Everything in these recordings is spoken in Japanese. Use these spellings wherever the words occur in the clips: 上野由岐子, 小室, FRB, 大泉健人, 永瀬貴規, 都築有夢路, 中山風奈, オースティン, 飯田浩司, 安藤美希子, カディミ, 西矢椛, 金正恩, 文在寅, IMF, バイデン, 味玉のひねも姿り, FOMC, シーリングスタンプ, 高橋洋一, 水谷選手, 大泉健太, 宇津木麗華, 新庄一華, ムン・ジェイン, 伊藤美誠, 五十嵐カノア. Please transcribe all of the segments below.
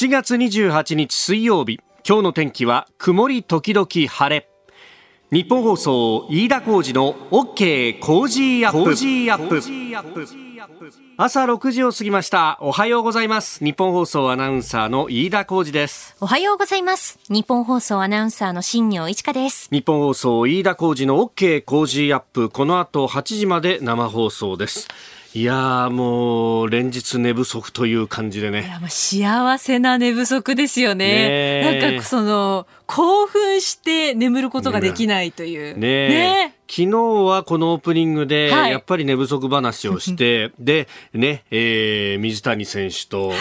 7月28日水曜日、今日の天気は曇り時々晴れ。日本放送飯田浩司の OK 工事アップ。朝6時を過ぎました。おはようございます。日本放送アナウンサーの飯田浩司です。おはようございます。日本放送アナウンサーの新庄一華です。日本放送飯田浩司の OK 工事アップ、この後8時まで生放送です。いやー、もう連日寝不足という感じでね。いや、もう幸せな寝不足ですよね。なんかその興奮して眠ることができないというね。昨日はこのオープニングでやっぱり寝不足話をして、はい、でね、水谷選手と、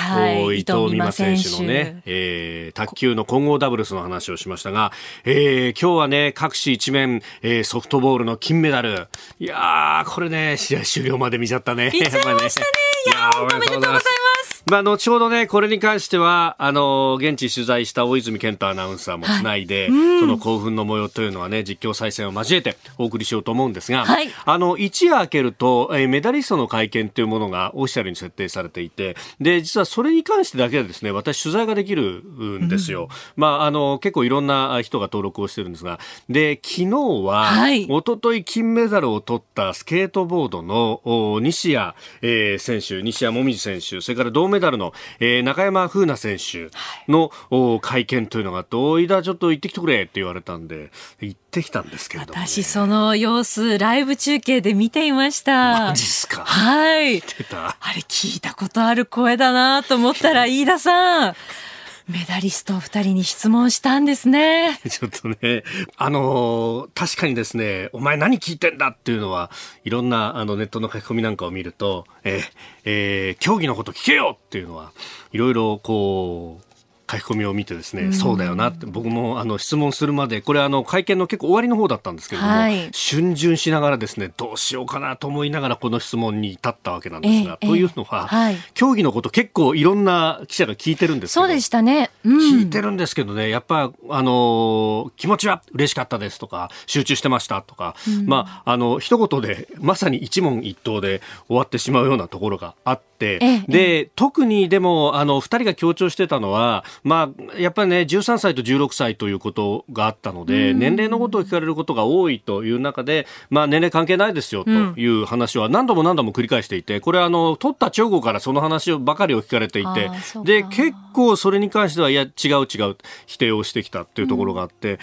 伊藤美誠選手のね、卓球の混合ダブルスの話をしましたが、今日はね、各紙一面、ソフトボールの金メダル。いやー、これね、試合終了まで見ちゃったね。見ちゃいましたね。いやー、おめでとうございます。まあ、後ほどね、これに関しては現地取材した大泉健太アナウンサーもつないで、その興奮の模様というのはね、実況再戦を交えてお送りしようと思うんですが、はい、一夜明けると、メダリストの会見というものがオフィシャルに設定されていて、で実はそれに関してだけでですね、私取材ができるんですよ、結構いろんな人が登録をしてるんですが、で昨日は、はい、一昨日金メダルを取ったスケートボードの西矢椛選手、それから銅メダルの、中山風奈選手の、会見というのがあって、おいだちょっと行ってきてくれって言われたんで行ってきたんですけれども、ね、私その様子ライブ中継で見ていました。マジっすか。はい。あれ聞いたことある声だなと思ったら飯田さんメダリストお二人に質問したんですね。ちょっとね、確かにですね、お前何聞いてんだっていうのは、いろんなネットの書き込みなんかを見ると、競技のこと聞けよっていうのは、いろいろこう、書き込みを見てですね、そうだよなって。僕も質問するまで、これ会見の結構終わりの方だったんですけれども、はい、逡巡しながらですね、どうしようかなと思いながらこの質問に至ったわけなんですが、というのは、はい、競技のこと結構いろんな記者が聞いてるんですけど、そうでしたね、聞いてるんですけどね、やっぱ気持ちは嬉しかったですとか、集中してましたとか、一言でまさに一問一答で終わってしまうようなところがあって、で特にでも2人が強調してたのは、やっぱりね、13歳と16歳ということがあったので、年齢のことを聞かれることが多いという中で、年齢関係ないですよという話は何度も何度も繰り返していて、これは取った直後からその話ばかりを聞かれていて、で結構それに関しては、いや違う違う否定をしてきたというところがあって、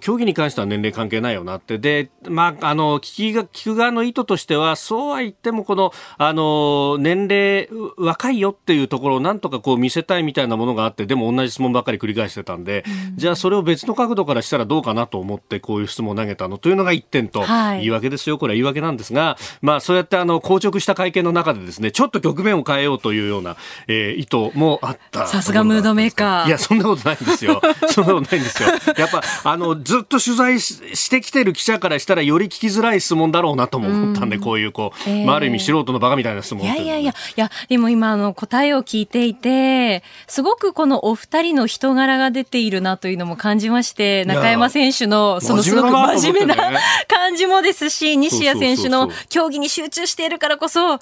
競技に関しては年齢関係ないよなって。で、聞く側の意図としては、そうは言ってもこの、年齢若いよっていうところをなんとかこう見せたいみたいなものがあって、でも同じ質問ばっかり繰り返してたんで、じゃあそれを別の角度からしたらどうかなと思って、こういう質問を投げたのというのが1点と、言い訳ですよ、これは言い訳なんですが、そうやって硬直した会見の中でですね、ちょっと局面を変えようというような、意図もあった。さすがムードメーカー。いや、そんなことないんですよ。そんなことないんですよ。やっぱずっと取材してきてる記者からしたら、より聞きづらい質問だろうなとも思ったんで、こういうある意味素人のバカみたいな質問。いやでも今答えを聞いていて、すごくこのお二人の人柄が出ているなというのも感じまして、中山選手のそのすごく真面目な感じもですし、西矢選手の競技に集中しているからこそ、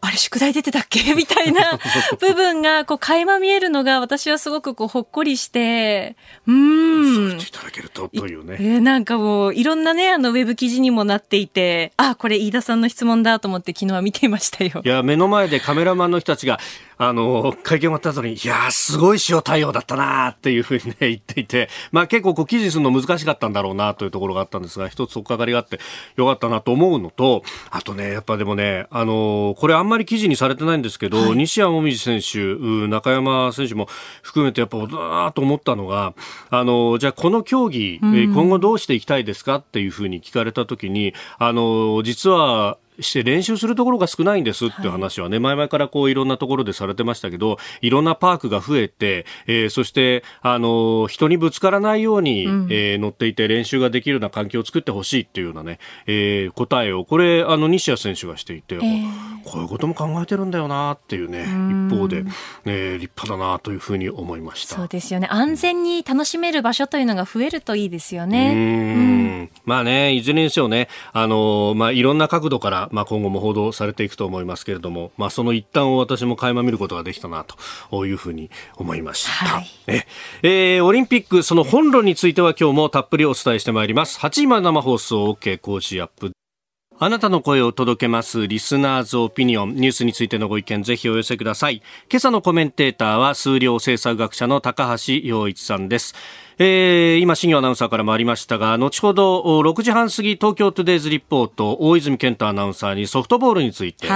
あれ宿題出てたっけみたいな部分が垣間見えるのが、私はすごくほっこりして、そう言っていただけるとというね、なんかもういろんなね、ウェブ記事にもなっていて、あ、これ飯田さんの質問だと思って昨日は見ていましたよ。いや、目の前でカメラマンの人たちが会見終わった後に、いやすごい塩対応だったなっていうふうにね、言っていて、結構記事するの難しかったんだろうなというところがあったんですが、一つおかかりがあってよかったなと思うのと、あとね、やっぱでもね、これあんまり記事にされてないんですけど、はい、西矢椛選手、中山選手も含めて、やっぱだなと思ったのが、じゃあこの競技、今後どうしていきたいですかっていうふうに聞かれたときに、実はして練習するところが少ないんですっていう話はね、前々からいろんなところでされてましたけど、いろんなパークが増えて、そして人にぶつからないように、乗っていて練習ができるような環境を作ってほしいっていうようなね、答えをこれ西矢選手がしていて、こういうことも考えてるんだよなっていうね、一方で、立派だなというふうに思いました。そうですよね、安全に楽しめる場所というのが増えるといいですよね。まあね、いずれにせよね、いろんな角度から、今後も報道されていくと思いますけれども、その一端を私も垣間見ることができたなというふうに思いました。はい、オリンピックその本論については今日もたっぷりお伝えしてまいります。8時まで生放送 OK 工事アップ。あなたの声を届けますリスナーズオピニオン、ニュースについてのご意見ぜひお寄せください。今朝のコメンテーターは数量政策学者の高橋洋一さんです。今新業アナウンサーからもありましたが、後ほど6時半過ぎ東京トゥデイズリポート、大泉健太アナウンサーにソフトボールについて、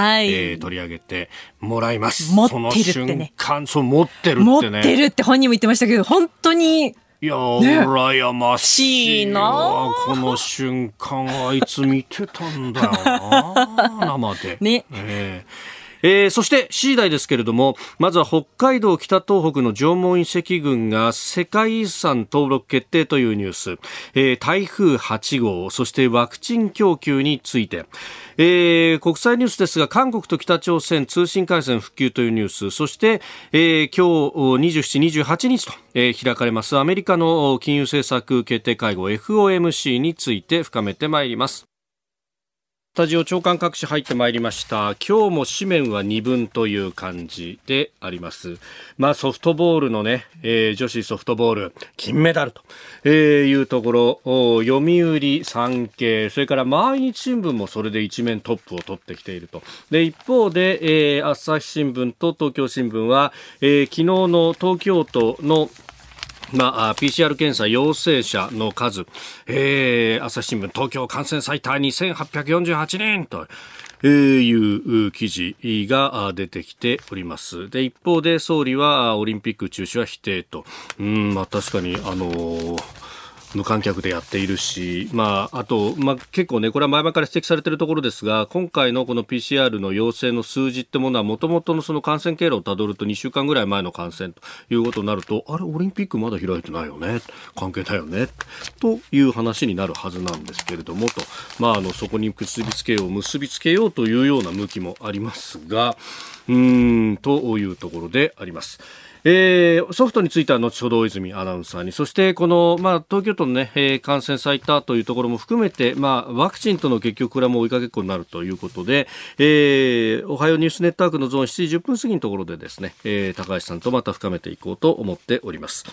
取り上げてもらいます。持ってるってね、その瞬間、そう持ってるってね、持ってるって本人も言ってましたけど、本当にいやー、羨ましいな。この瞬間あいつ見てたんだよな生でね。そして次第ですけれども、まずは北海道北東北の縄文遺跡群が世界遺産登録決定というニュース、台風8号そしてワクチン供給について、国際ニュースですが、韓国と北朝鮮通信回線復旧というニュース、そして、今日27、28日と、開かれますアメリカの金融政策決定会合 FOMC について深めてまいります。スタジオ長官各紙入ってまいりました。今日も紙面は2分という感じであります。ソフトボールのね、女子ソフトボール金メダルと、いうところ、読売産経、それから毎日新聞もそれで一面トップを取ってきていると。で一方で、朝日新聞と東京新聞は、昨日の東京都のPCR 検査陽性者の数、朝日新聞東京感染最多2848人という記事が出てきております。で一方で総理はオリンピック中止は否定と。確かに無観客でやっているし、あと、結構ね、これは前々から指摘されているところですが、今回のこの PCR の陽性の数字ってものは、もともとのその感染経路をたどると2週間ぐらい前の感染ということになると、あれ、オリンピックまだ開いてないよね、関係ないよね、という話になるはずなんですけれども、と、そこに結びつけようというような向きもありますが、というところであります。ソフトについては後ほど大泉アナウンサーに、そしてこの、東京都の、感染最多というところも含めて、ワクチンとの結局これはもう追いかけっこになるということで、おはようニュースネットワークのゾーン7時10分過ぎのところでですね、高橋さんとまた深めていこうと思っております。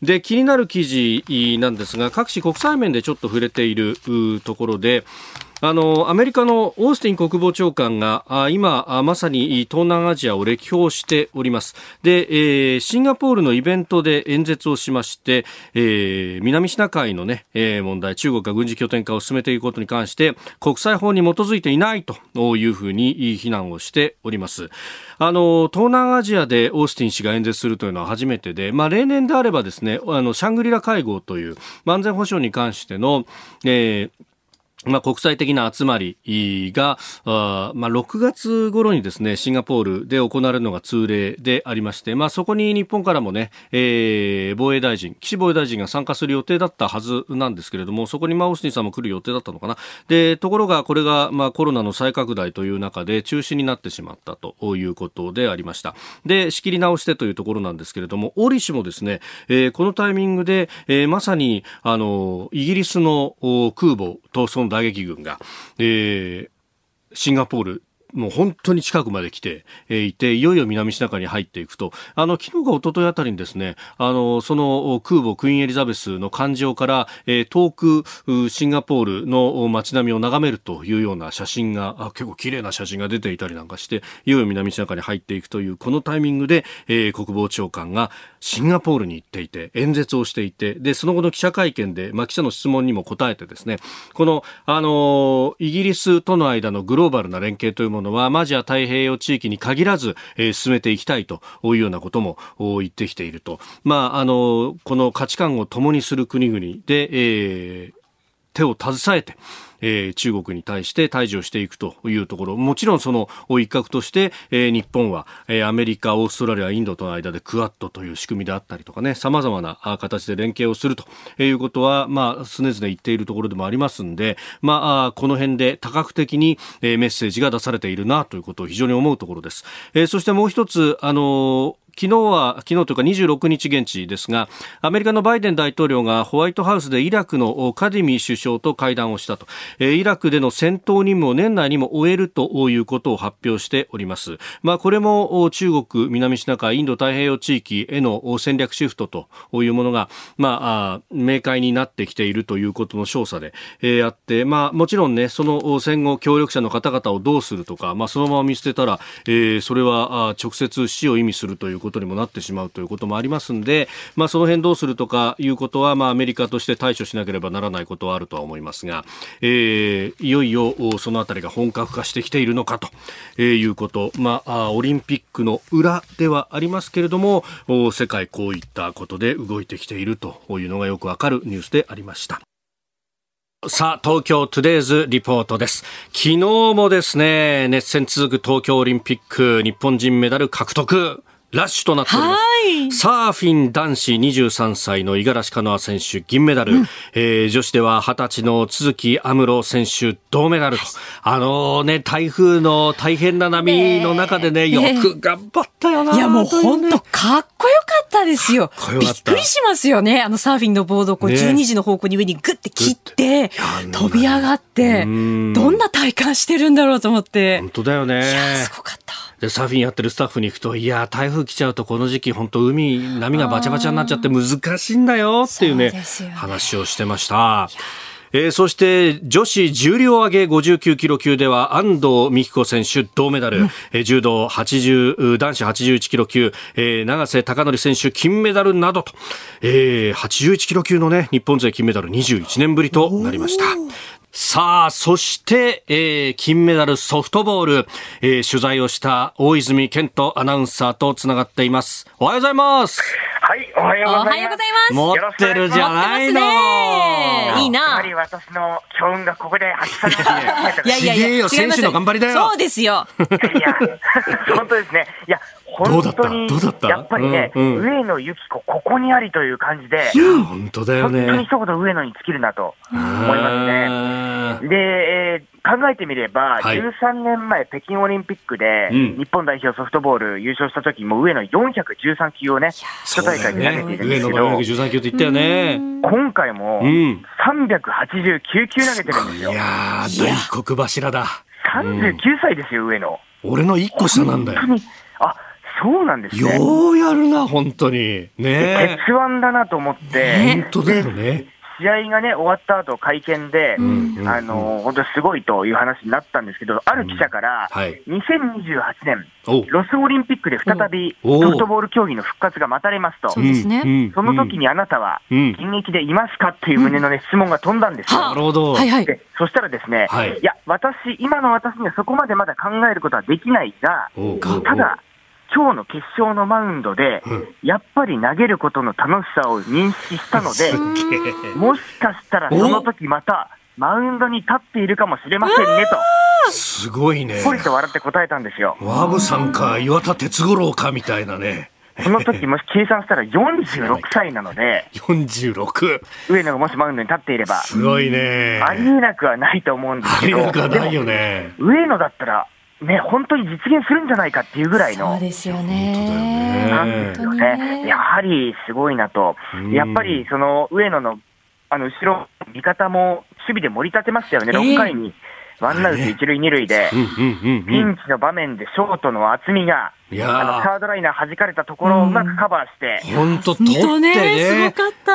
で気になる記事なんですが、各紙国際面でちょっと触れているところで、アメリカのオースティン国防長官が今まさに東南アジアを歴訪しております。で、シンガポールのイベントで演説をしまして、南シナ海のね、問題、中国が軍事拠点化を進めていくことに関して国際法に基づいていないというふうに非難をしております。東南アジアでオースティン氏が演説するというのは初めてで、例年であればですね、シャングリラ会合という安全保障に関しての、国際的な集まりが、6月頃にですね、シンガポールで行われるのが通例でありまして、そこに日本からもね、岸防衛大臣が参加する予定だったはずなんですけれども、そこにオースティンさんも来る予定だったのかな。で、ところがこれが、コロナの再拡大という中で中止になってしまったということでありました。で、仕切り直してというところなんですけれども、折しもですね、このタイミングで、まさに、イギリスの空母とその打撃群が、シンガポールもう本当に近くまで来ていて、いよいよ南シナ海に入っていくと、昨日か一昨日あたりにですね、その空母クイーンエリザベスの艦上から、遠くシンガポールの街並みを眺めるというような写真が、結構綺麗な写真が出ていたりなんかして、いよいよ南シナ海に入っていくというこのタイミングで、国防長官がシンガポールに行っていて演説をしていて、でその後の記者会見で、記者の質問にも答えてですね、この、イギリスとの間のグローバルな連携というものはアジア太平洋地域に限らず、進めていきたいというようなことも言ってきていると、この価値観を共にする国々で、手を携えて中国に対して対峙をしていくというところ、もちろんその一角として、日本は、アメリカ、オーストラリア、インドとの間でクアッドという仕組みであったりとかね、様々な形で連携をするということは、まあ、常々言っているところでもありますんで、まあ、この辺で多角的にメッセージが出されているなということを非常に思うところです。そしてもう一つ、昨日というか26日現地ですが、アメリカのバイデン大統領がホワイトハウスでイラクのカディミ首相と会談をしたと、イラクでの戦闘任務を年内にも終えるということを発表しております。まあ、これも中国、南シナ海、インド太平洋地域への戦略シフトというものが、まあ、明快になってきているということの証左で、あって、まあ、もちろんね、その戦後協力者の方々をどうするとか、まあ、そのまま見捨てたら、それは直接死を意味するということにもなってしまうということもありますので、まあ、その辺どうするとかいうことは、まあ、アメリカとして対処しなければならないことはあるとは思いますが、いよいよそのあたりが本格化してきているのかということ、まあ、オリンピックの裏ではありますけれども、世界こういったことで動いてきているというのがよくわかるニュースでありました。さあ、東京トゥデイズリポートです。昨日もですね、熱戦続く東京オリンピック、日本人メダル獲得ラッシュとなっております。はい。サーフィン男子23歳の五十嵐カノア選手銀メダル、女子では20歳の都築有夢路選手銅メダルと、ね、台風の大変な波の中でね、よく頑張ったよな。いや、もう本当かっこよかったですよ。びっくりしますよね。サーフィンのボードをこう12時の方向に上にグッて切って、ね、飛び上がって、どんな体感してるんだろうと思って。本当だよね。いや、すごかった。で、サーフィンやってるスタッフに行くと、いや、台風来ちゃうとこの時期本当海、波がバチャバチャになっちゃって難しいんだよっていうね、話をしてました。そして女子重量挙げ59キロ級では安藤美希子選手銅メダル、柔道男子81キロ級、永瀬貴規選手金メダルなどと、81キロ級のね、日本勢金メダル21年ぶりとなりました。さあ、そして、金メダルソフトボール、取材をした大泉健人アナウンサーとつながっています。おはようございます。はい、おはようございます。持ってるじゃないの、いいな。やっぱり私の強運がここで発揮されていやいやいや、選手の頑張りだよ。そうですよ。いや、本当ですね。いや、本当にやっぱりね、上野由岐子ここにありという感じで、本当だよね。本当に一言上野に尽きるなと思いますね。で、考えてみれば、13年前北京オリンピックで日本代表ソフトボール優勝した時も上野413球をね、一大会で投げているんですけど、上野413球って言ったよね。今回も389球投げてるんですよ。いやー、大黒柱だ。39歳ですよ、上野。俺の1個下なんだよ。そうなんですね。ようやるな、本当に。ね、鉄腕だなと思って。本当だよね。試合がね、終わった後、会見で、本当にすごいという話になったんですけど、ある記者から、2028年、ロスオリンピックで再びソフトボール競技の復活が待たれますと。そうですね。その時にあなたは、現役でいますかっていう胸のね、質問が飛んだんですよ。なるほど。はいはい。そしたらですね、いや、今の私にはそこまでまだ考えることはできないが、ただ、今日の決勝のマウンドで、やっぱり投げることの楽しさを認識したので、もしかしたらその時またマウンドに立っているかもしれませんねと。すごいね。ほりと笑って答えたんですよ。ワブさんか岩田哲五郎かみたいなね。その時もし計算したら46歳なので、46上野がもしマウンドに立っていれば、すごいね。ありえなくはないと思うんですけど、ありえなくはないよね。上野だったらね、本当に実現するんじゃないかっていうぐらいの。そうですよね。なんですよね。やはりすごいなと。やっぱりその上野の後ろ味方も守備で盛り立てましたよね。6回にワンアウト一塁二塁でピンチの場面でショートの厚みがサードライナー弾かれたところをうまくカバーして、本当取ってね。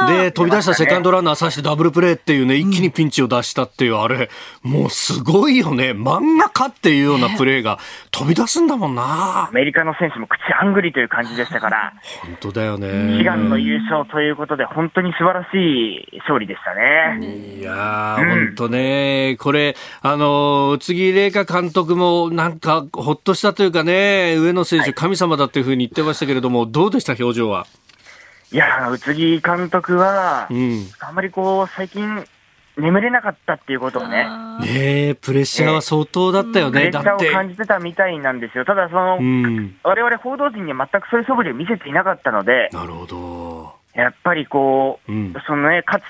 で、飛び出したセカンドランナー刺してダブルプレーっていうね、一気にピンチを出したっていう、あれもうすごいよね。漫画家っていうようなプレーが飛び出すんだもんな。アメリカの選手も口ハングリーという感じでしたから、本当だよね。悲願の優勝ということで、本当に素晴らしい勝利でしたね。いやー、本当ね。これ宇津木麗華監督もなんかほっとしたというかね、上野選手神様だっていうふうに言ってましたけれども、どうでした、表情は。いや、宇津木監督は、あまりこう最近眠れなかったっていうことをね。ねえ、プレッシャーは相当だったよね。プレッシャーを感じてたみたいなんですよ。ただその、我々報道陣には全くそういう素振りを見せていなかったので、なるほど。やっぱりこう、そのね、勝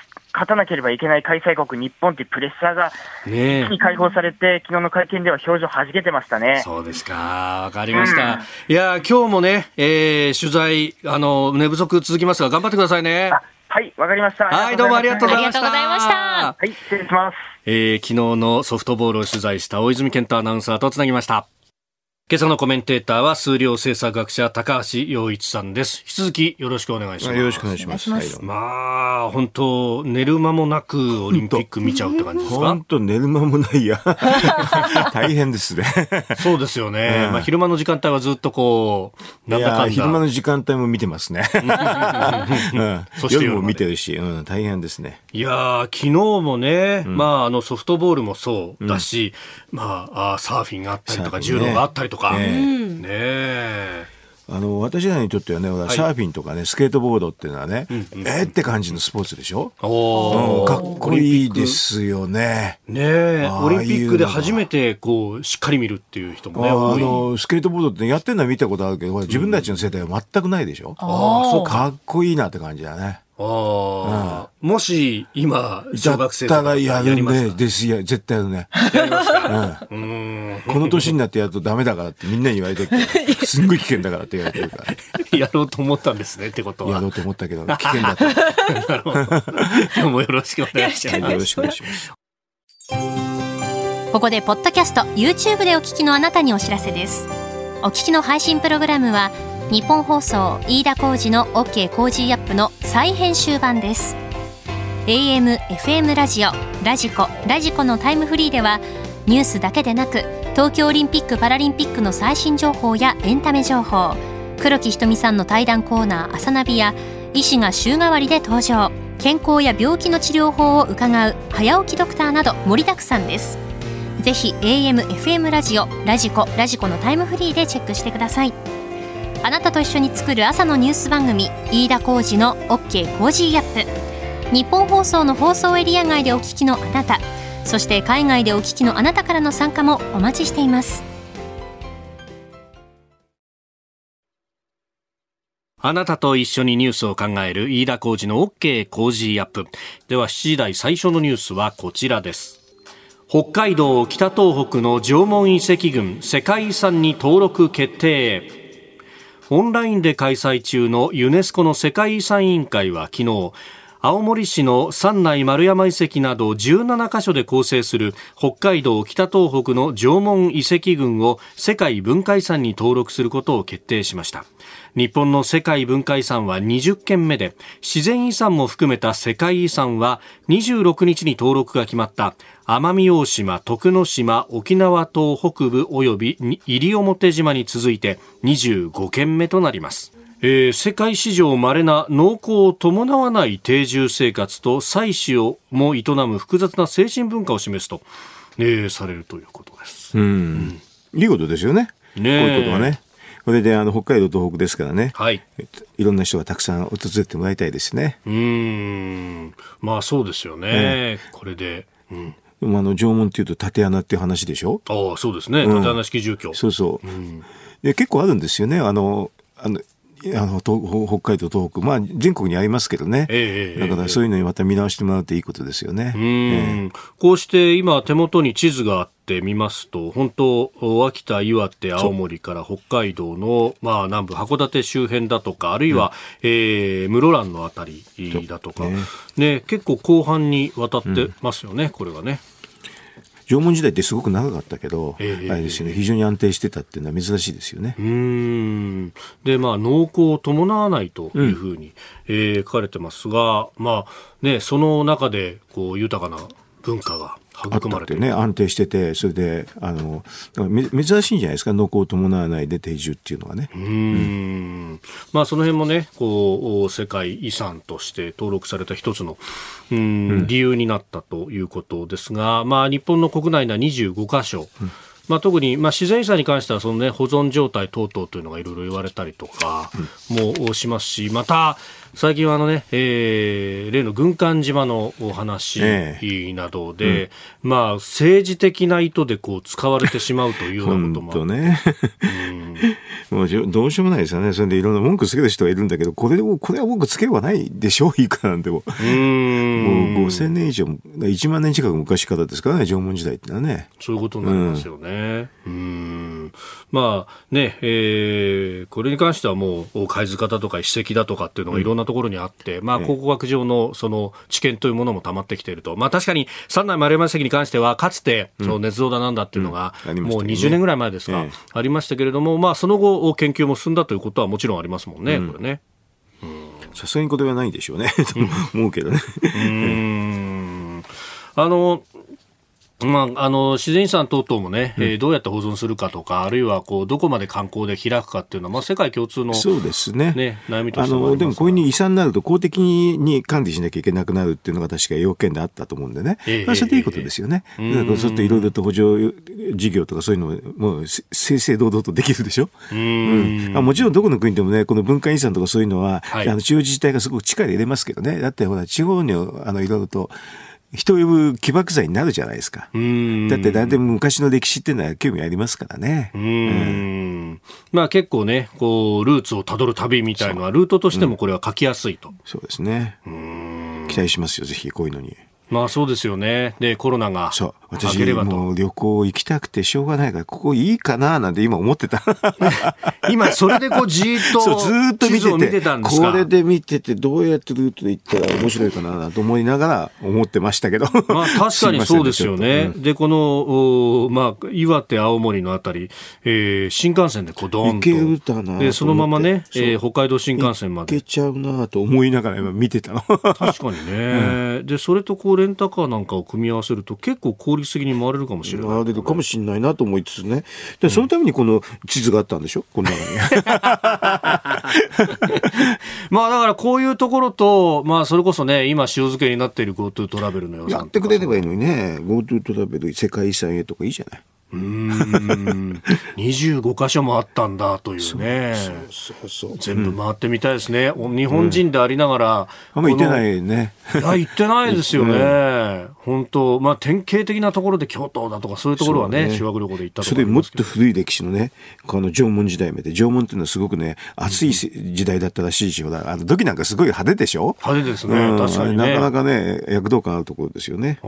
たなければいけない開催国日本ってプレッシャーが一気に解放されて、昨日の会見では表情弾けてましたね。そうですか、わかりました、いや今日もね、取材寝不足続きますが頑張ってくださいね。はい、わかりました。はい、どうもありがとうございました。はい、失礼します。昨日のソフトボールを取材した大泉健太アナウンサーとつなぎました。今朝のコメンテーターは数量政策学者高橋洋一さんです。引き続きよろしくお願いします。よろしくお願いします。はい、まあ本当寝る間もなくオリンピック見ちゃうって感じですか。本当寝る間もないや。大変ですね。そうですよね。まあ昼間の時間帯はずっとこうなんだかんだ。昼間の時間帯も見てますね。そして夜も見てるし、大変ですね。いや昨日もね、まあソフトボールもそうだし、まあサーフィンがあったりとか柔道があったりとか。私らにとってはね、サーフィンとかね、スケートボードっていうのはね、って感じのスポーツでしょ。かっこいいですよね。オリンピックで初めてこうしっかり見るっていう人もね、スケートボードってやってるのは見たことあるけど、自分たちの世代は全くないでしょ。かっこいいなって感じだね。もし今小学生とかやりますか？ですよ、絶対やるね。やりますか？この年になってやるとダメだからってみんなに言われてる。すんごい危険だからって言われてるから。やろうと思ったんですねってことは。やろうと思ったけど危険だった。なるほど。今日もよろしくお願いします。よろしくお願いします。ここでポッドキャスト YouTube でお聞きのあなたにお知らせです。お聞きの配信プログラムは日本放送飯田浩司の OK コージーアップの再編集版です。 AM、FM ラジオ、ラジコのタイムフリーではニュースだけでなく東京オリンピック・パラリンピックの最新情報やエンタメ情報、黒木瞳さんの対談コーナー朝ナビや医師が週替わりで登場、健康や病気の治療法を伺う早起きドクターなど盛りだくさんです。ぜひ AM、FM ラジオ、ラジコのタイムフリーでチェックしてください。あなたと一緒に作る朝のニュース番組、飯田浩司の OK コージーアップ。日本放送の放送エリア外でお聞きのあなた、そして海外でお聞きのあなたからの参加もお待ちしています。あなたと一緒にニュースを考える飯田浩司の OK コージーアップ。では7時台最初のニュースはこちらです。北海道北東北の縄文遺跡群世界遺産に登録決定。オンラインで開催中のユネスコの世界遺産委員会は昨日、青森市の三内丸山遺跡など17カ所で構成する北海道北東北の縄文遺跡群を世界文化遺産に登録することを決定しました。日本の世界文化遺産は20件目で、自然遺産も含めた世界遺産は26日に登録が決まった奄美大島、徳之島、沖縄島北部及び西表島に続いて25件目となります。世界史上稀な農耕を伴わない定住生活と祭祀をも営む複雑な精神文化を示すと、されるということです。いいことですよね。こういうことはね。これで北海道東北ですからね、はい、いろんな人がたくさん訪れてもらいたいですね。まあそうですよね、これで、でも縄文っていうと縦穴っていう話でしょ。ああそうですね、縦穴式住居、そうそう、で結構あるんですよね、北海道東北、まあ、全国にありますけどね、だからそういうのにまた見直してもらうっていいことですよね。こうして今手元に地図があって見ますと、本当秋田、岩手、青森から北海道の、まあ、南部函館周辺だとか、あるいは、室蘭のあたりだとか、結構広範に渡ってますよね、これはね。縄文時代ってすごく長かったけど、あれですよね、非常に安定してたっていうのは珍しいですよね。で、まあ、農耕を伴わないというふうに、書かれてますが、まあね、その中でこう豊かな文化が育まれてる。あったってね、安定してて、それで珍しいんじゃないですか、農耕を伴わないで定住っていうのはね。まあ、その辺もね、こう世界遺産として登録された一つの理由になったということですが、まあ、日本の国内には25カ所、特に、自然遺産に関してはその、保存状態等々というのがいろいろ言われたりとかもしますし、また最近は例の軍艦島のお話などで、政治的な意図でこう使われてしまうというようなこともね、もうどうしようもないですよね。それでいろんな文句つける人はいるんだけど、これは文句つけはないでしょう。いいかなんてももう5000年以上1万年近く昔からですからね、縄文時代ってのはね、そういうことになりますよね。これに関してはもう貝塚だとか史跡だとかっていうのがいろんなところにあって、考古学上のその知見というものも溜まってきていると。確かに三内丸山遺跡に関してはかつてその捏造だなんだっていうのがもう20年ぐらい前ですか、ありましたけれども、その後研究も進んだということはもちろんありますもんね、これね。さすがにこれはないでしょうねと思うけどね。自然遺産等々もね、どうやって保存するかとか、あるいはこうどこまで観光で開くかっていうのは、世界共通の、そうですね、悩みとしてはありますが、でもこういうに遺産になると公的に管理しなきゃいけなくなるっていうのが確か要件であったと思うんでね、それでいいことですよね。そうするといろいろと補助事業とかそういうのも正々堂々とできるでしょ。もちろんどこの国でもね、この文化遺産とかそういうのは、地方自治体がすごく力入れますけどね。だってほら地方にいろいろと人を呼ぶ起爆剤になるじゃないですか。だってだいたい昔の歴史っていうのは興味ありますからね。結構ね、こうルーツをたどる旅みたいなのはルートとしてもこれは書きやすいと。そうですね。期待しますよ、ぜひこういうのに。そうですよね。でコロナが明ければと、私もう旅行行きたくてしょうがないから、ここいいかななんて今思ってた。今それでこうじーっとずっと地図を見てたんですか。これで見ててどうやってルートで行ったら面白いかなと思いながら思ってましたけど。確かにそうですよね。でこの岩手青森のあたり、新幹線でこうドーンと行けるだなでそのままね、北海道新幹線まで行けちゃうなと思いながら今見てたの。確かにね。でそれとこうレンタカーなんかを組み合わせると結構効率的に回れるかもしれない、回れるかもしれないなと思いつつね。でそのためにこの地図があったんでしょ、この中に。だからこういうところと、それこそね、今塩漬けになっている GoTo トラベルの予算やってくれればいいのにね。 GoTo トラベル世界遺産へとかいいじゃない。25カ所もあったんだというね。全部回ってみたいですね、日本人でありながら。行ってないね。行ってないですよね。本当、典型的なところで京都だとかそういうところはね、修学旅行で行ったとか。それもっと古い歴史のね、この縄文時代まで。縄文っていうのはすごくね、暑い時代だったらしいし、土器なんかすごい派手でしょ。派手ですね、確かにね。なかなかね、躍動感あるところですよね。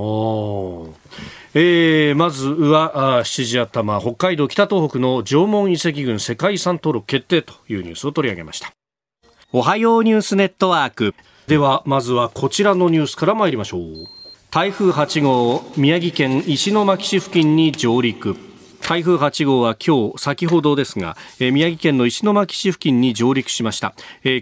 まずは7時頭、北海道北東北の縄文遺跡群世界遺産登録決定というニュースを取り上げました。おはようニュースネットワーク。ではまずはこちらのニュースから参りましょう。台風8号宮城県石巻市付近に上陸。台風8号は今日先ほどですが、宮城県の石巻市付近に上陸しました。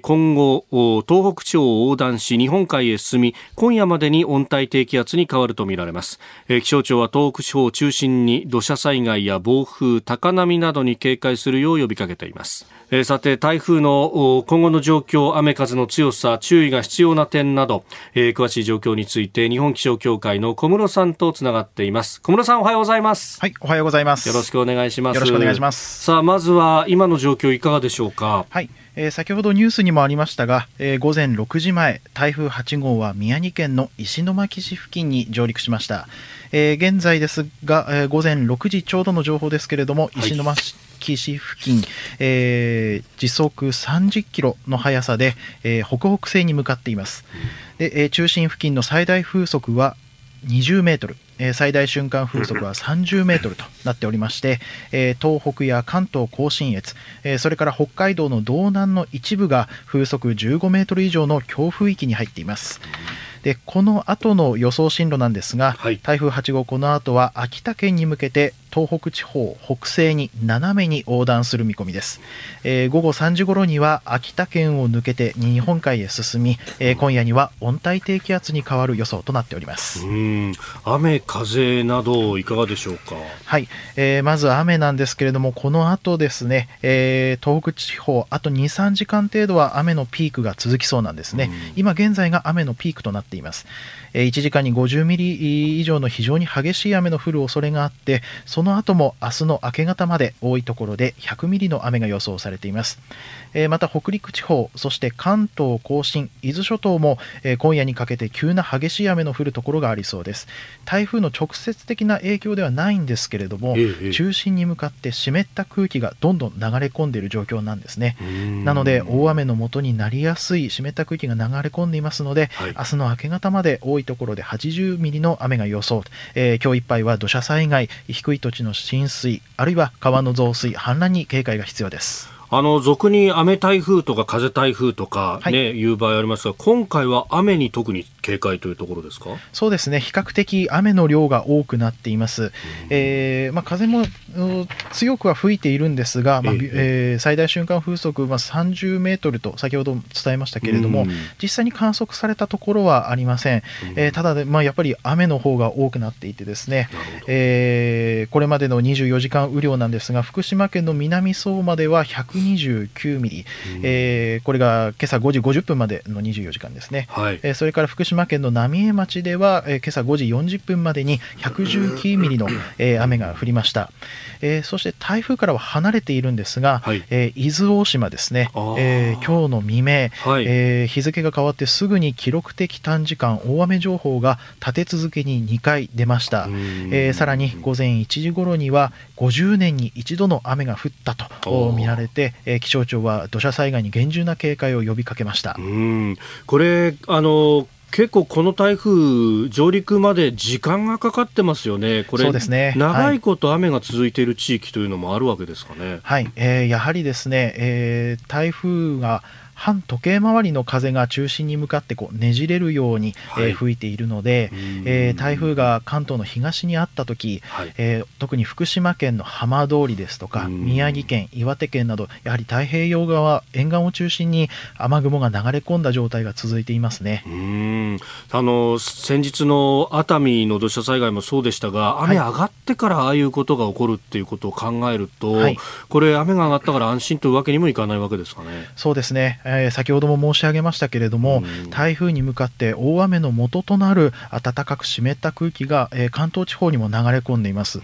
今後東北地方を横断し日本海へ進み、今夜までに温帯低気圧に変わるとみられます。気象庁は東北地方を中心に土砂災害や暴風、高波などに警戒するよう呼びかけています。さて台風の今後の状況、雨風の強さ、注意が必要な点など、詳しい状況について日本気象協会の小室さんとつながっています。小室さん、おはようございます。はい、おはようございます。よろしくお願いします。よろしくお願いします。さあ、まずは今の状況いかがでしょうか。はい、先ほどニュースにもありましたが、午前6時前、台風8号は宮城県の石巻市付近に上陸しました。現在ですが、午前6時ちょうどの情報ですけれども、石巻市付近、時速30キロの速さで、北北西に向かっています。で、中心付近の最大風速は20メートル、最大瞬間風速は30メートルとなっておりまして、東北や関東甲信越、それから北海道の道南の一部が風速15メートル以上の強風域に入っています。でこの後の予想進路なんですが、台風8号この後は秋田県に向けて東北地方北西に斜めに横断する見込みです。午後3時頃には秋田県を抜けて日本海へ進み、今夜には温帯低気圧に変わる予想となっております。雨風などいかがでしょうか。はい、まず雨なんですけれども、この後ですね、東北地方あと 2,3 時間程度は雨のピークが続きそうなんですね。今現在が雨のピークとなっています。1時間に50ミリ以上の非常に激しい雨の降る恐れがあって、その後も明日の明け方まで多いところで100ミリの雨が予想されています。また北陸地方、そして関東甲信、伊豆諸島も今夜にかけて急な激しい雨の降るところがありそうです。台風の直接的な影響ではないんですけれども、中心に向かって湿った空気がどんどん流れ込んでいる状況なんですね。なので大雨の元になりやすい湿った空気が流れ込んでいますので、明日の明け方まで多いところで80ミリの雨が予想。今日いっぱいは土砂災害、低い土地の浸水、あるいは川の増水、氾濫に警戒が必要です。俗に雨台風とか風台風とか、ね、いう場合ありますが、今回は雨に特に警戒というところですか？そうですね、比較的雨の量が多くなっています。風も強くは吹いているんですが、最大瞬間風速、30メートルと先ほど伝えましたけれども、実際に観測されたところはありません。ただで、やっぱり雨の方が多くなっていてですね、これまでの24時間雨量なんですが、福島県の南相馬では129ミリ、これが今朝5時50分までの24時間ですね。それから福島県の浪江町では、今朝5時40分までに119ミリの、雨が降りました。そして台風からは離れているんですが、伊豆大島ですね。今日の未明、日付が変わってすぐに記録的短時間大雨情報が立て続けに2回出ました。さらに午前1時ごろには50年に一度の雨が降ったと見られて、気象庁は土砂災害に厳重な警戒を呼びかけました。これ結構この台風上陸まで時間がかかってますよね。これそうですね、長いこと雨が続いている地域というのもあるわけですかね。やはりですね、台風が反時計回りの風が中心に向かってこうねじれるように吹いているので、台風が関東の東にあったとき、特に福島県の浜通りですとか宮城県、岩手県など、やはり太平洋側沿岸を中心に雨雲が流れ込んだ状態が続いていますね。先日の熱海の土砂災害もそうでしたが、雨上がってからああいうことが起こるっていうことを考えると、これ雨が上がったから安心というわけにもいかないわけですかね。そうですね、先ほども申し上げましたけれども、台風に向かって大雨の元となる暖かく湿った空気が、関東地方にも流れ込んでいます。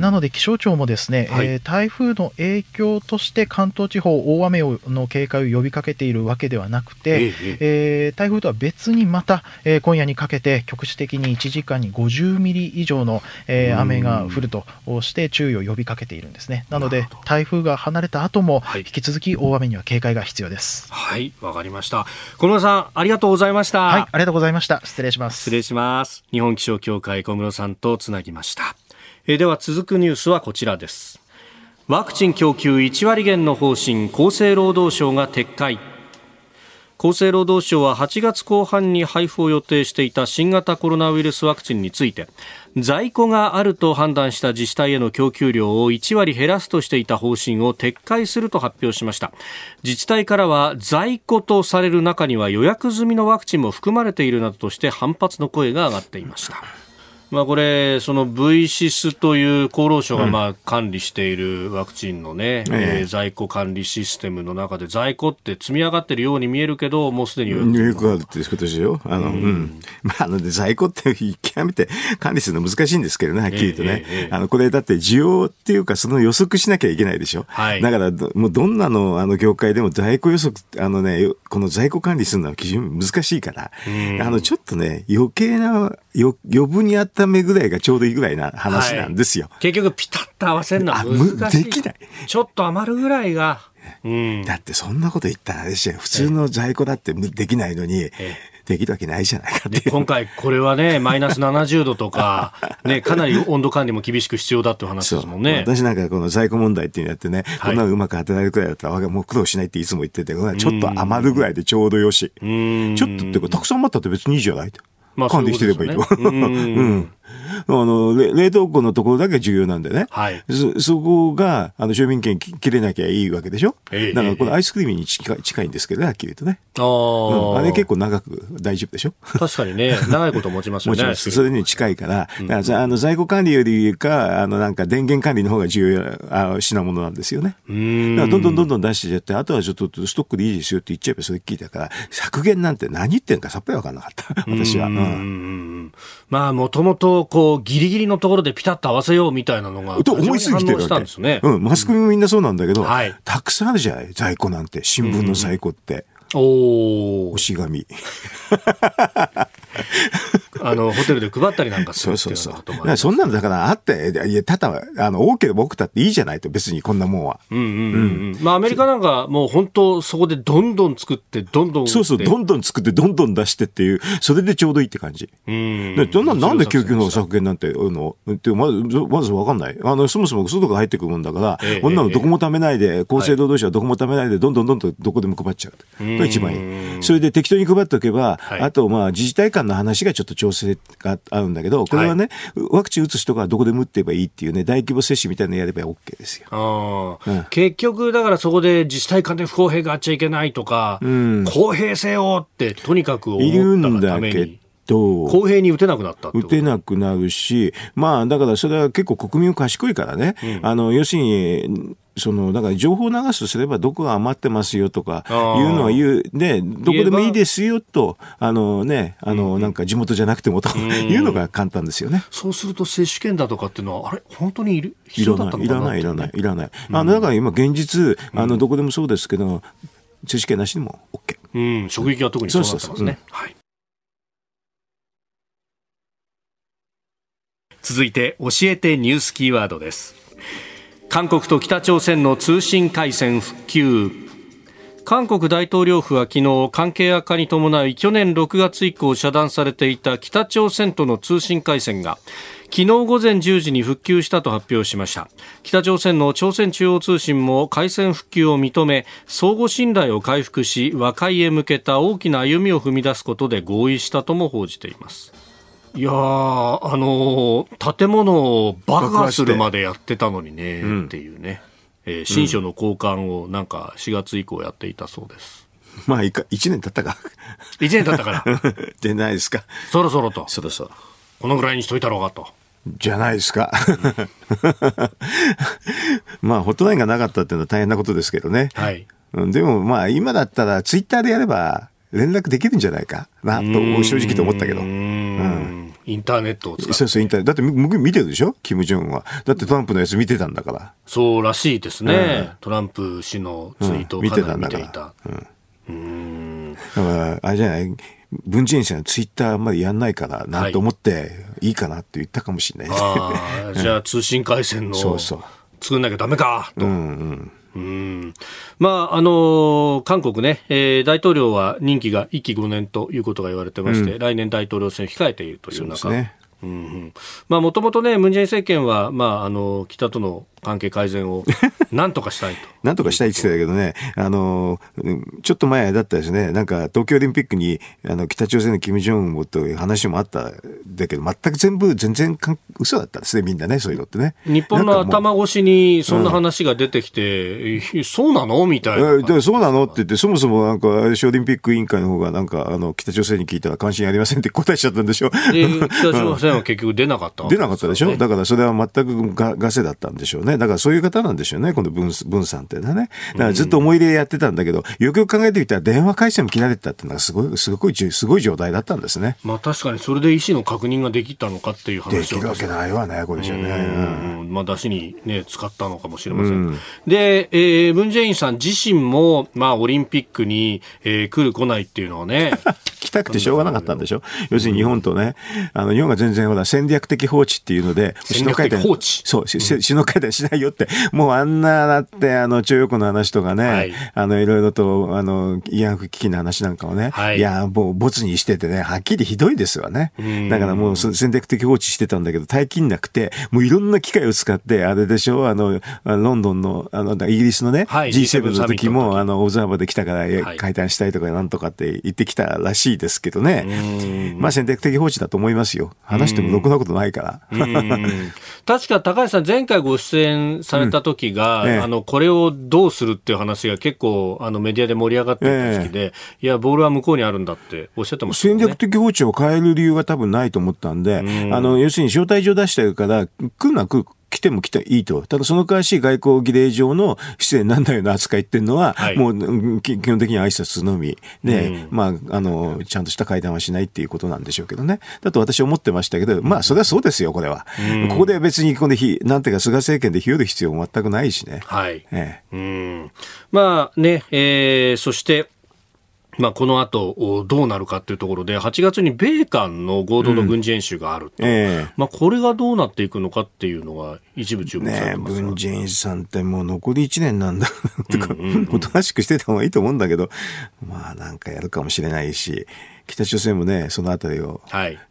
なので気象庁もですね、台風の影響として関東地方大雨の警戒を呼びかけているわけではなくて、台風とは別にまた、今夜にかけて局地的に1時間に50ミリ以上の、雨が降るとして注意を呼びかけているんですね。なので台風が離れた後も引き続き大雨には警戒が必要です。わかりました。小室さん、ありがとうございました。ありがとうございました。失礼します。失礼します。日本気象協会、小室さんとつなぎました。では続くニュースはこちらです。ワクチン供給1割減の方針、厚生労働省が撤回。厚生労働省は8月後半に配布を予定していた新型コロナウイルスワクチンについて、在庫があると判断した自治体への供給量を1割減らすとしていた方針を撤回すると発表しました。自治体からは在庫とされる中には予約済みのワクチンも含まれているなどとして反発の声が上がっていました。これその V シスという厚労省が管理しているワクチンの、在庫管理システムの中で、在庫って積み上がっているように見えるけど、もうすでによくあるってことですよ。在庫って極めて管理するの難しいんですけどね、はっきりとね。これだって需要っていうか、その予測しなきゃいけないでしょ。だからもうどんなの業界でも在庫予測、この在庫管理するのは基準難しいから、ちょっとね、余計な余分にあった目ぐらいがちょうどいいぐらいな話なんですよ。結局ピタッと合わせるのは難しい。できない。ちょっと余るぐらいが、だってそんなこと言ったらあれですよ、普通の在庫だってできないのに、できるわけないじゃないかっていう。で、今回これはね、マイナス70度とか、かなり温度管理も厳しく必要だって話ですもんね。私なんかこの在庫問題っていうのやってね、こんなのうまく当てられるくらいだったらもう苦労しないっていつも言ってて、ちょっと余るぐらいでちょうどよし、ちょっとってかたくさん余ったって別にいいじゃないと。噛んできてればいいと。冷凍庫のところだけ重要なんでね、そこが賞味期限切れなきゃいいわけでしょ。だからこのアイスクリームに近いんですけどね、はっきり言うとね。あれ結構長く大丈夫でしょ。確かにね、長いこと持ちますよね。持ちます。それに近いから、在庫管理よりかなんか電源管理の方が重要な品物なんですよね。だからどんどん出してちゃって、あとはちょっとストックでいいですよって言っちゃえばそれっきりだから、削減なんて何言ってんかさっぱり分かんなかった、私は。もともとをこうギリギリのところでピタッと合わせようみたいなのがと思いすぎてるわけ、ね、うん、マスコミもみんなそうなんだけど、うん、はい、たくさんあるじゃない、在庫なんて、新聞の在庫って、うん、押し紙ホテルで配ったりなんかするっていうようなこともあります。そうそうそう、そんなのだからあって、いや、ただ多ければ多くたっていいじゃないと、別にこんなもんは、うんうんうんうん、まあ、アメリカなんかもう本当そこでどんどん作ってどんどん、そうそう、どんどん作ってどんどん出してっていう、それでちょうどいいって感じ、うん、でなんで供給の削減なんてまず分かんない、そもそも外から入ってくるもんだから、こんなのどこも貯めないで、厚生労働省はどこも貯めないで、どんどんどんどんどこでも配っちゃう、うん、一番いい。それで適当に配っておけば、はい、あとまあ自治体間の話がちょっと調整があるんだけど、これはね、はい、ワクチン打つ人がどこでも打ってればいいっていうね、大規模接種みたいなのやれば OK ですよ。あ、うん、結局だからそこで自治体間で不公平があっちゃいけないとか、うん、公平性をってとにかく思ったがために公平に打てなくなったってこと。打てなくなるし、まあだからそれは結構国民も賢いからね、うん、要するにだから情報を流すとすれば、どこが余ってますよとかいうのは言うで、どこでもいいですよと、ね、なんか地元じゃなくてもというのが簡単ですよね。そうすると接種券だとかっていうのは、あれ本当に必要だったのかなって、ね、いらない、だから今現実、どこでもそうですけど、接種券なしでも OK、うん、職域は特にそうなってますね。はい、続いて教えてニュースキーワードです。韓国と北朝鮮の通信回線復旧。韓国大統領府は昨日、関係悪化に伴い去年6月以降遮断されていた北朝鮮との通信回線が昨日午前10時に復旧したと発表しました。北朝鮮の朝鮮中央通信も回線復旧を認め、相互信頼を回復し、和解へ向けた大きな歩みを踏み出すことで合意したとも報じています。いやー、建物を爆破するまでやってたのにねっていうね、うん、新書の交換をなんか4月以降やっていたそうです、うん、まあ1年経ったかじゃないですか、そろそろこのぐらいにしといたろうかとじゃないですか、うん、まあホットラインがなかったっていうのは大変なことですけどね、はい、でもまあ今だったらツイッターでやれば連絡できるんじゃないかなと正直と思ったけど、うん、インターネットを使って、そうそう、だって見てるでしょ、キム・ジョンは。だってトランプのやつ見てたんだから。そうらしいですね、トランプ氏のツイートをかなり見ていた。だからあれじゃない、文在寅さんツイッターあんまりやんないからなと思って、いいかなって言ったかもしれない、あじゃあ通信回線の作んなきゃダメかと。うん、まあ韓国ね、大統領は任期が1期5年ということが言われてまして、うん、来年大統領選控えているという中、もともとね、ムン・ジェイン政権は、まあ、北との関係改善をなんとかしたいとなんとかしたいって言ってたけどね、ちょっと前だったですね、なんか東京オリンピックに北朝鮮の金正恩という話もあったんだけど、全く全然嘘だったですね、みんなね、そういうのってね。日本の頭越しにそんな話が出てきて、そうなのみたいな、そうなのって言って、そもそもなんかオリンピック委員会の方がなんか北朝鮮に聞いたら関心ありませんって答えちゃったんでしょで、北朝鮮は結局出なかったわけですよね。出なかったでしょ、だからそれは全くガセだったんでしょうね。だからそういう方なんでしょうね、この文さんっていうのはね。だからずっと思い入れやってたんだけど、よくよく考えてみたら電話回線も切られてたっていうのがすごい状態だったんですね。まあ確かにそれで意思の確認ができたのかっていう話はできるわけないわね、これじゃね。まあ出しにね使ったのかもしれません。で、文在寅さん自身もまあオリンピックに、来る来ないっていうのをね。来たくてしょうがなかったんでしょ。要するに日本とね、日本が全然ほら戦略的放置っていうので、戦略的放置、そう首脳会談しないよって、もうあんなだって徴用工の話とかね、はい、いろいろと慰安婦危機の話なんかをね、はい、いやもうボツにしててね、はっきりひどいですわね。だからもう戦略的放置してたんだけど、耐えきんなくて、もういろんな機会を使ってあれでしょ、ロンドンのイギリスのね、はい、G7 の時もオブザーバーで来たから会談したいとかなんとかって言ってきたらしいですけどね。まあ戦略的放置だと思いますよ。話してもろくなことないから。確か高橋さん前回ご出演された時が、これをどうするっていう話が結構メディアで盛り上がってた時期で、いやボールは向こうにあるんだっておっしゃってましたね。戦略的放置を変える理由は多分ないと思ったんで、要するに招待状出してるから来るのは来る。来来ても来ていいと。ただその代わり外交儀礼上の失礼にならないような扱いっていうのは、はい、もう基本的に挨拶のみで、うん、まあ、ちゃんとした会談はしないっていうことなんでしょうけどね。だと私は思ってましたけど、まあそれはそうですよ、これは。うん、ここで別にこのなんていうか菅政権でひよる必要も全くないしね。はい。うん。まあね、そして。まあ、この後どうなるかというところで8月に米韓の合同の軍事演習があると、まあ、これがどうなっていくのかっていうのが一部注目されてます、ね、文在寅さんってもう残り1年なんだとか、おとなしくしてた方がいいと思うんだけど、まあなんかやるかもしれないし、北朝鮮もねそのあたりを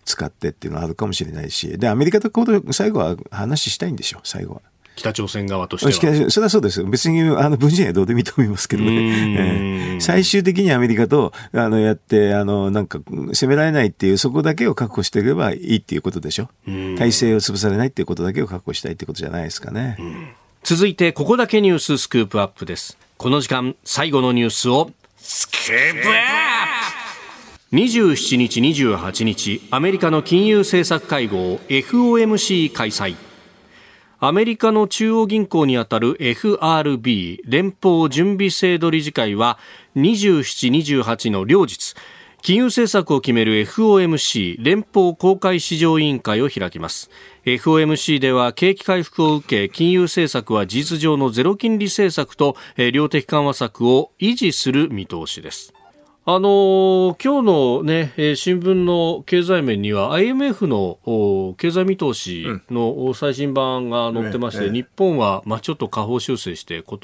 使ってっていうのはあるかもしれないし、でアメリカと最後は話したいんでしょ、最後は北朝鮮側としては。それはそうです。別に文在寅はどうでもいいと思いますけどね。最終的にアメリカとやってなんか攻められないっていうそこだけを確保していればいいっていうことでしょ。体制を潰されないっていうことだけを確保したいってことじゃないですかね。続いてここだけニューススクープアップです。この時間最後のニュースをスクープアップ。27日28日アメリカの金融政策会合 FOMC 開催。アメリカの中央銀行にあたる FRB 連邦準備制度理事会は27、28の両日、金融政策を決める FOMC 連邦公開市場委員会を開きます。 FOMC では景気回復を受け、金融政策は事実上のゼロ金利政策と量的緩和策を維持する見通しです。今日のね、新聞の経済面には IMF の経済見通しの最新版が載ってまして、日本は、まあ、ちょっと下方修正して今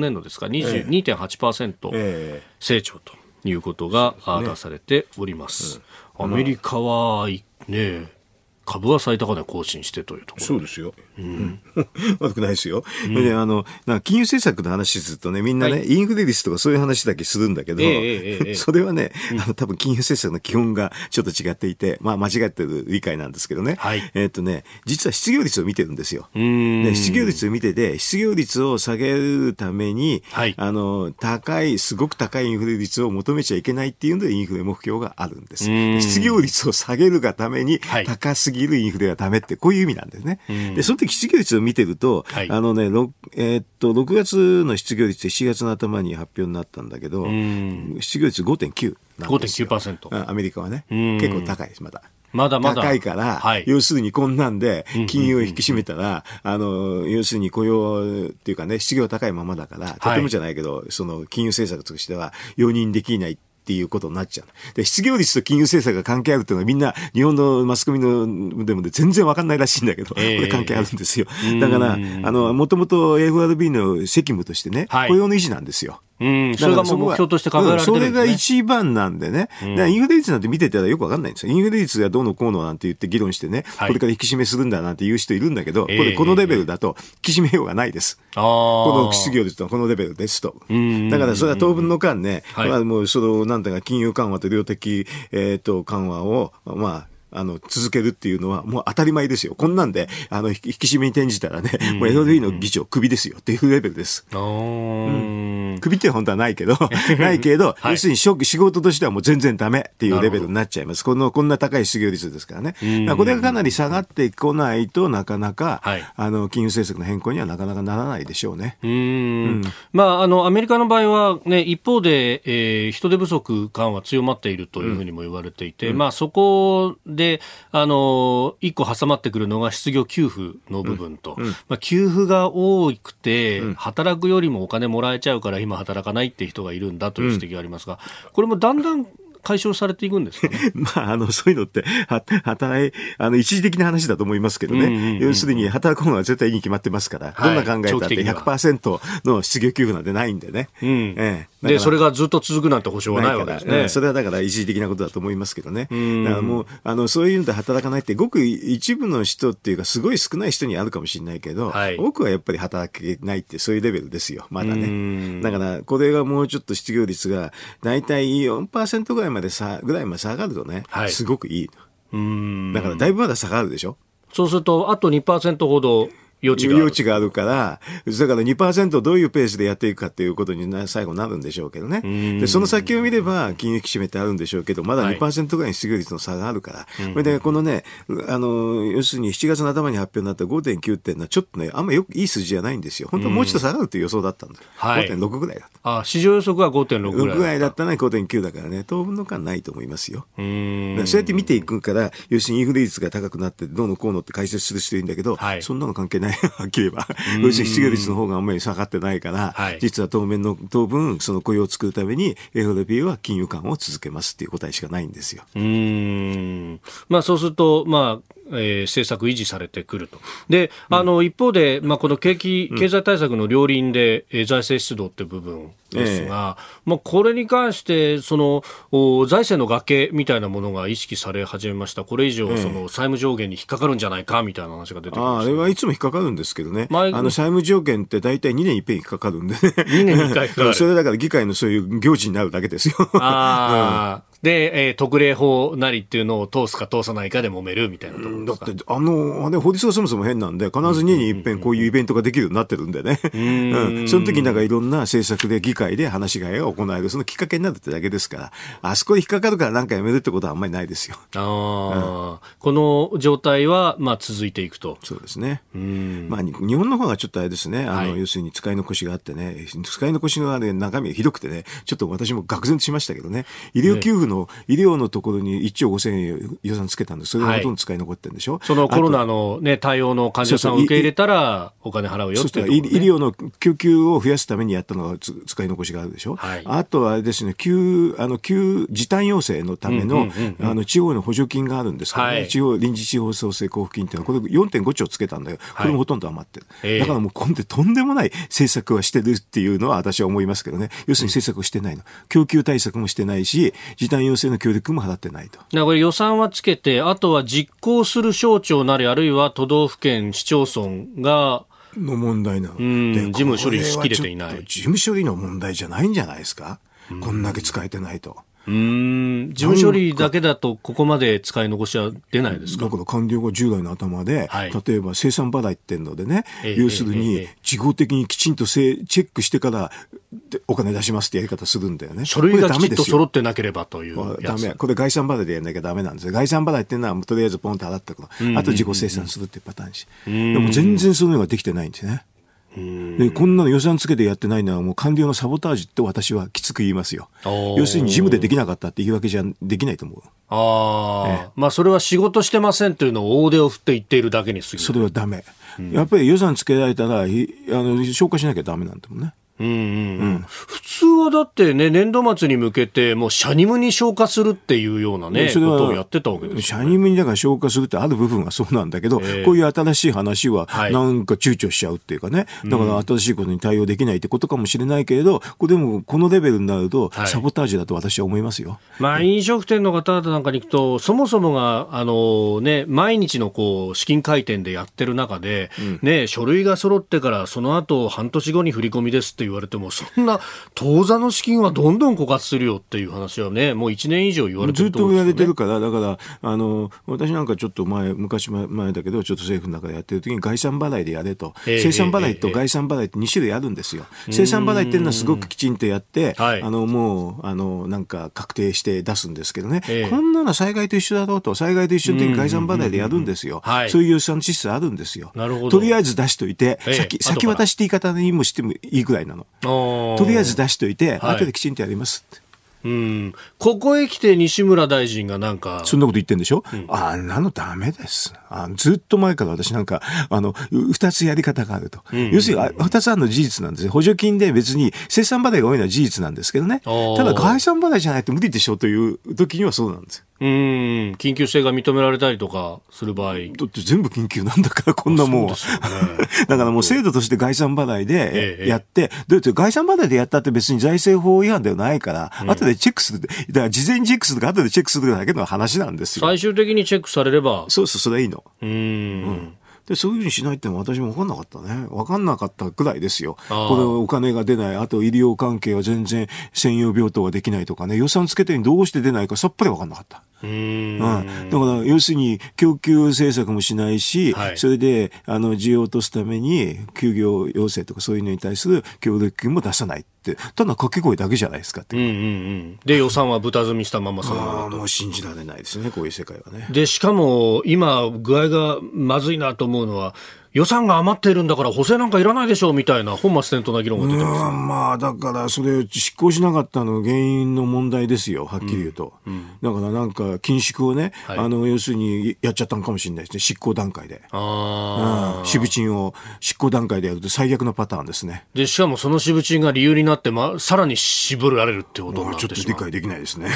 年度ですか、22.8% 成長ということが出されております。アメリカはね、株は最高値更新してというところ。そうですよ、悪くないですよ、でなんか金融政策の話するとね、みんなね、インフレ率とかそういう話だけするんだけど、それはね、多分金融政策の基本がちょっと違っていて、まあ間違ってる理解なんですけどね、ね、実は失業率を見てるんですよ。で失業率を見てて、失業率を下げるために、すごく高いインフレ率を求めちゃいけないっていうのでインフレ目標があるんです。失業率を下げるがために高すぎるインフレはダメって、こういう意味なんですね。で、その時失業率を見てると、6月の失業率って7月の頭に発表になったんだけど、失業率 5.9 なんですよ。 5.9%。 アメリカはね、結構高いです、まだ。高いから、要するにこんなんで金融を引き締めたら、要するに雇用っていうかね、失業は高いままだから、とてもじゃないけど、その金融政策としては容認できないっていうことになっちゃう。で、失業率と金融政策が関係あるっていうのはみんな日本のマスコミのでもね、全然わかんないらしいんだけど、これ関係あるんですよ。だから、もともと FRB の責務としてね、雇用の維持なんですよ。それがもう目標として考えられてるんですね。それが一番なんでね。だからインフレ率なんて見てたらよくわかんないんですよ。インフレ率がどうのこうのなんて言って議論してね、これから引き締めするんだなんて言う人いるんだけど、このレベルだと引き締めようがないです。この失業率とこのレベルですと。だからそれは当分の間ね、もうそのなんていうか金融緩和と量的緩和をまあ続けるっていうのはもう当たり前ですよ。こんなんで引き締めに転じたらね、もう FRB の議長クビですよっていうレベルです。クビって本当はないけど、要するに仕事としてはもう全然ダメっていうレベルになっちゃいます。こんな高い失業率ですからね。だからこれがかなり下がってこないと、なかなか、金融政策の変更にはなかなかならないでしょうね。まあアメリカの場合はね、一方で、人手不足感は強まっているというふうにも言われていて、まあそこで一個挟まってくるのが失業給付の部分と、まあ、給付が多くて、働くよりもお金もらえちゃうから今働かないって人がいるんだという指摘がありますが、これもだんだん解消されていくんですかね。まあ、そういうのって、一時的な話だと思いますけどね。要するに、働くのは絶対に決まってますから、どんな考えたって 100% の失業給付なんてないんでね。で、それがずっと続くなんて保証はないわけですね。それはだから一時的なことだと思いますけどね。だからもう、そういうので働かないって、ごく一部の人っていうか、すごい少ない人にあるかもしれないけど、多くはやっぱり働けないって、そういうレベルですよ、まだね。だから、これがもうちょっと失業率が、大体 4% ぐらいぐらいまで下がるとね、すごくいい。だからだいぶまだ下がるでしょ。そうするとあと 2% ほど余地があるから、だから 2% どういうペースでやっていくかっていうことに最後なるんでしょうけどね。で、その先を見れば金融引き締めってあるんでしょうけど、まだ 2% ぐらいに失業率の差があるから。それで、このね、要するに7月の頭に発表になった 5.9 っていうのはちょっとね、あんまよくいい数字じゃないんですよ。本当はもうちょっと下がるという予想だったんです。5.6 ぐらいだった。あ、市場予測は 5.6 ぐらいだった。ぐらいだったのに 5.9 だからね、当分の間ないと思いますよ。そうやって見ていくから、要するにインフレ率が高くなってどうのこうのって解説する人いるんだけど、はい、そんなの関係ない。はっきり言えば要するに失業率の方があんまり下がってないから、はい、実は当分その雇用を作るために FRB は金融緩和を続けますっていう答えしかないんですよ。まあ、そうすると、まあ政策維持されてくると。で、一方で、まあ、この経済対策の両輪で、財政出動って部分ですが、まあ、これに関してその財政の崖みたいなものが意識され始めました。これ以上、その債務上限に引っかかるんじゃないかみたいな話が出てきました、ね。あれはいつも引っかかるんですけどね。債務上限って大体2年いっぺん引っかかるんで、ね、2年に1回かかる。それだから議会のそういう行事になるだけですよ。あで、特例法なりっていうのを通すか通さないかで揉めるみたいなところですか。だってあれ法律がそもそも変なんで、必ず2に一遍こういうイベントができるようになってるんでね。その時になんかいろんな政策で議会で話し合いが行われる、そのきっかけになるってだけですから、あそこで引っかかるからなんかやめるってことはあんまりないですよ。この状態はまあ続いていくと。そうですね。まあ、日本の方がちょっとあれですね。要するに使い残しがあってね、使い残しのあれ中身がひどくてね、ちょっと私も愕然しましたけどね。医療給付の医療のところに1兆5000円予算つけたんです。それがほとんど使い残ってるんでしょ、はい、そのコロナの、ね、対応の患者さんを受け入れたらお金払うよっていう、ね、医療の救急を増やすためにやったのが使い残しがあるでしょ、はい、あとはですね、時短要請のための地方の補助金があるんですけど、ね、はい、臨時地方創生交付金っていうのはこれ 4.5 兆つけたんだけど、これもほとんど余ってる、だからもう今度とんでもない政策はしてるっていうのは私は思いますけどね。要するに政策をしてないの、供給対策もしてないし、時短要請の協力も払ってないと。だからこれ予算はつけて、あとは実行する省庁なり、あるいは都道府県市町村がの問題なので、事務処理しきれていない。事務処理の問題じゃないんじゃないですか、こんだけ使えてないと。事務処理だけだとここまで使い残しは出ないですか。だから官僚が10代の頭で、はい、例えば生産払いっていうのでね、要するに事後的にきちんとチェックしてからお金出しますってやり方するんだよね。書類がきちっと揃ってなければというやつ。これ概算払いでやんなきゃダメなんですよ。概算払いっていうのはとりあえずポンと払ったこと、あと自己生産するっていうパターンし、でも全然そういうのができてないんですね。でこんなの予算つけてやってないのはもう官僚のサボタージュって私はきつく言いますよ。要するに事務でできなかったって言い訳じゃできないと思う。まあ、それは仕事してませんというのを大手を振って言っているだけに過ぎる。それはダメ、やっぱり予算つけられたら消化しなきゃダメなんだもんね。普通はだってね、年度末に向けてもうシャニムに消化するっていうようなね、ことをやってたわけですよね。シャニムにだから消化するってある部分はそうなんだけど、こういう新しい話はなんか躊躇しちゃうっていうかね、だから新しいことに対応できないってことかもしれないけれど、でもこのレベルになるとサボタージュだと私は思いますよ。まあ、飲食店の方々なんかに行くと、そもそもがね、毎日のこう資金回転でやってる中で、ね、書類が揃ってからその後半年後に振り込みですって言われても、そんな当座の資金はどんどん枯渇するよっていう話はね、もう1年以上言われてると思うんですよね。ずっと言われてるから。だから私なんかちょっと前だけど、ちょっと政府の中でやってる時に概算払いでやれと、生産払いと概算払いって2種類あるんですよ。生産払いっていうのはすごくきちんとやって、もうなんか確定して出すんですけどね、こんなの災害と一緒だろうと、災害と一緒の時に概算払いでやるんですよ。そういう予算支出あるんですよ。とりあえず出しといて、先渡しって言い方にもしてもいいぐらいなの。とりあえず出しといて、後できちんとやりますって。ここへ来て西村大臣がなんかそんなこと言ってんでしょ、あんなのダメです。ずっと前から私なんか2つやり方があると、要するに2つあるの事実なんですよ。補助金で別に生産払いが多いのは事実なんですけどね、ただ概算払いじゃないと無理でしょという時にはそうなんですよ。緊急性が認められたりとかする場合だって全部緊急なんだから、こんなもう、ね、だからもう制度として概算払いでやって、概算払いでやったって別に財政法違反ではないから、後でチェックする、だから事前にチェックするか後でチェックするだけの話なんですよ。最終的にチェックされれば、そうそう、それはいいの。でそういうふうにしないってのは私も分かんなかったね。分かんなかったくらいですよ。これお金が出ない、あと医療関係は全然専用病棟ができないとかね、予算つけてにどうして出ないかさっぱり分かんなかった。だから要するに供給政策もしないし、はい、それで需要を落とすために休業要請とかそういうのに対する協力金も出さないってただ掛け声だけじゃないですかって、うんうんうん、で予算は豚積みしたままそのままともう信じられないですねこういう世界はね。でしかも今具合がまずいなと思うのは予算が余っているんだから補正なんかいらないでしょうみたいな本末転倒な議論が出てます。まあだからそれ執行しなかったの原因の問題ですよはっきり言うと、うんうん、だからなんか緊縮をね、はい、要するにやっちゃったのかもしれないですね執行段階で渋賃を執行段階でやると最悪のパターンですね。でしかもその渋賃が理由になって、さらに渋られるってことになってしまう。ちょっと理解できないですね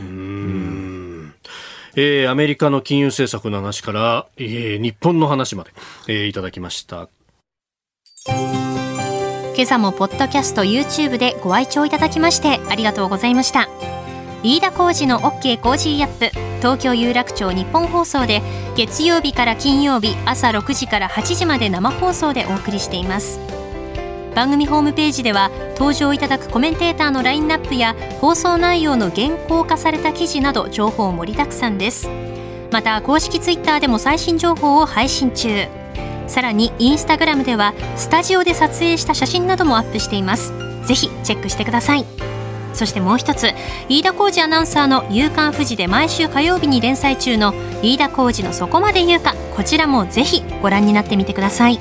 うんアメリカの金融政策の話から、日本の話まで、いただきました。今朝もポッドキャスト YouTube でご愛聴いただきましてありがとうございました。飯田浩司の OK コージーアップ東京有楽町日本放送で月曜日から金曜日朝6時から8時まで生放送でお送りしています。番組ホームページでは登場いただくコメンテーターのラインナップや放送内容の原稿化された記事など情報盛りだくさんです。また公式ツイッターでも最新情報を配信中。さらにインスタグラムではスタジオで撮影した写真などもアップしています。ぜひチェックしてください。そしてもう一つ飯田浩司アナウンサーの夕刊フジで毎週火曜日に連載中の飯田浩司のそこまで言うかこちらもぜひご覧になってみてください。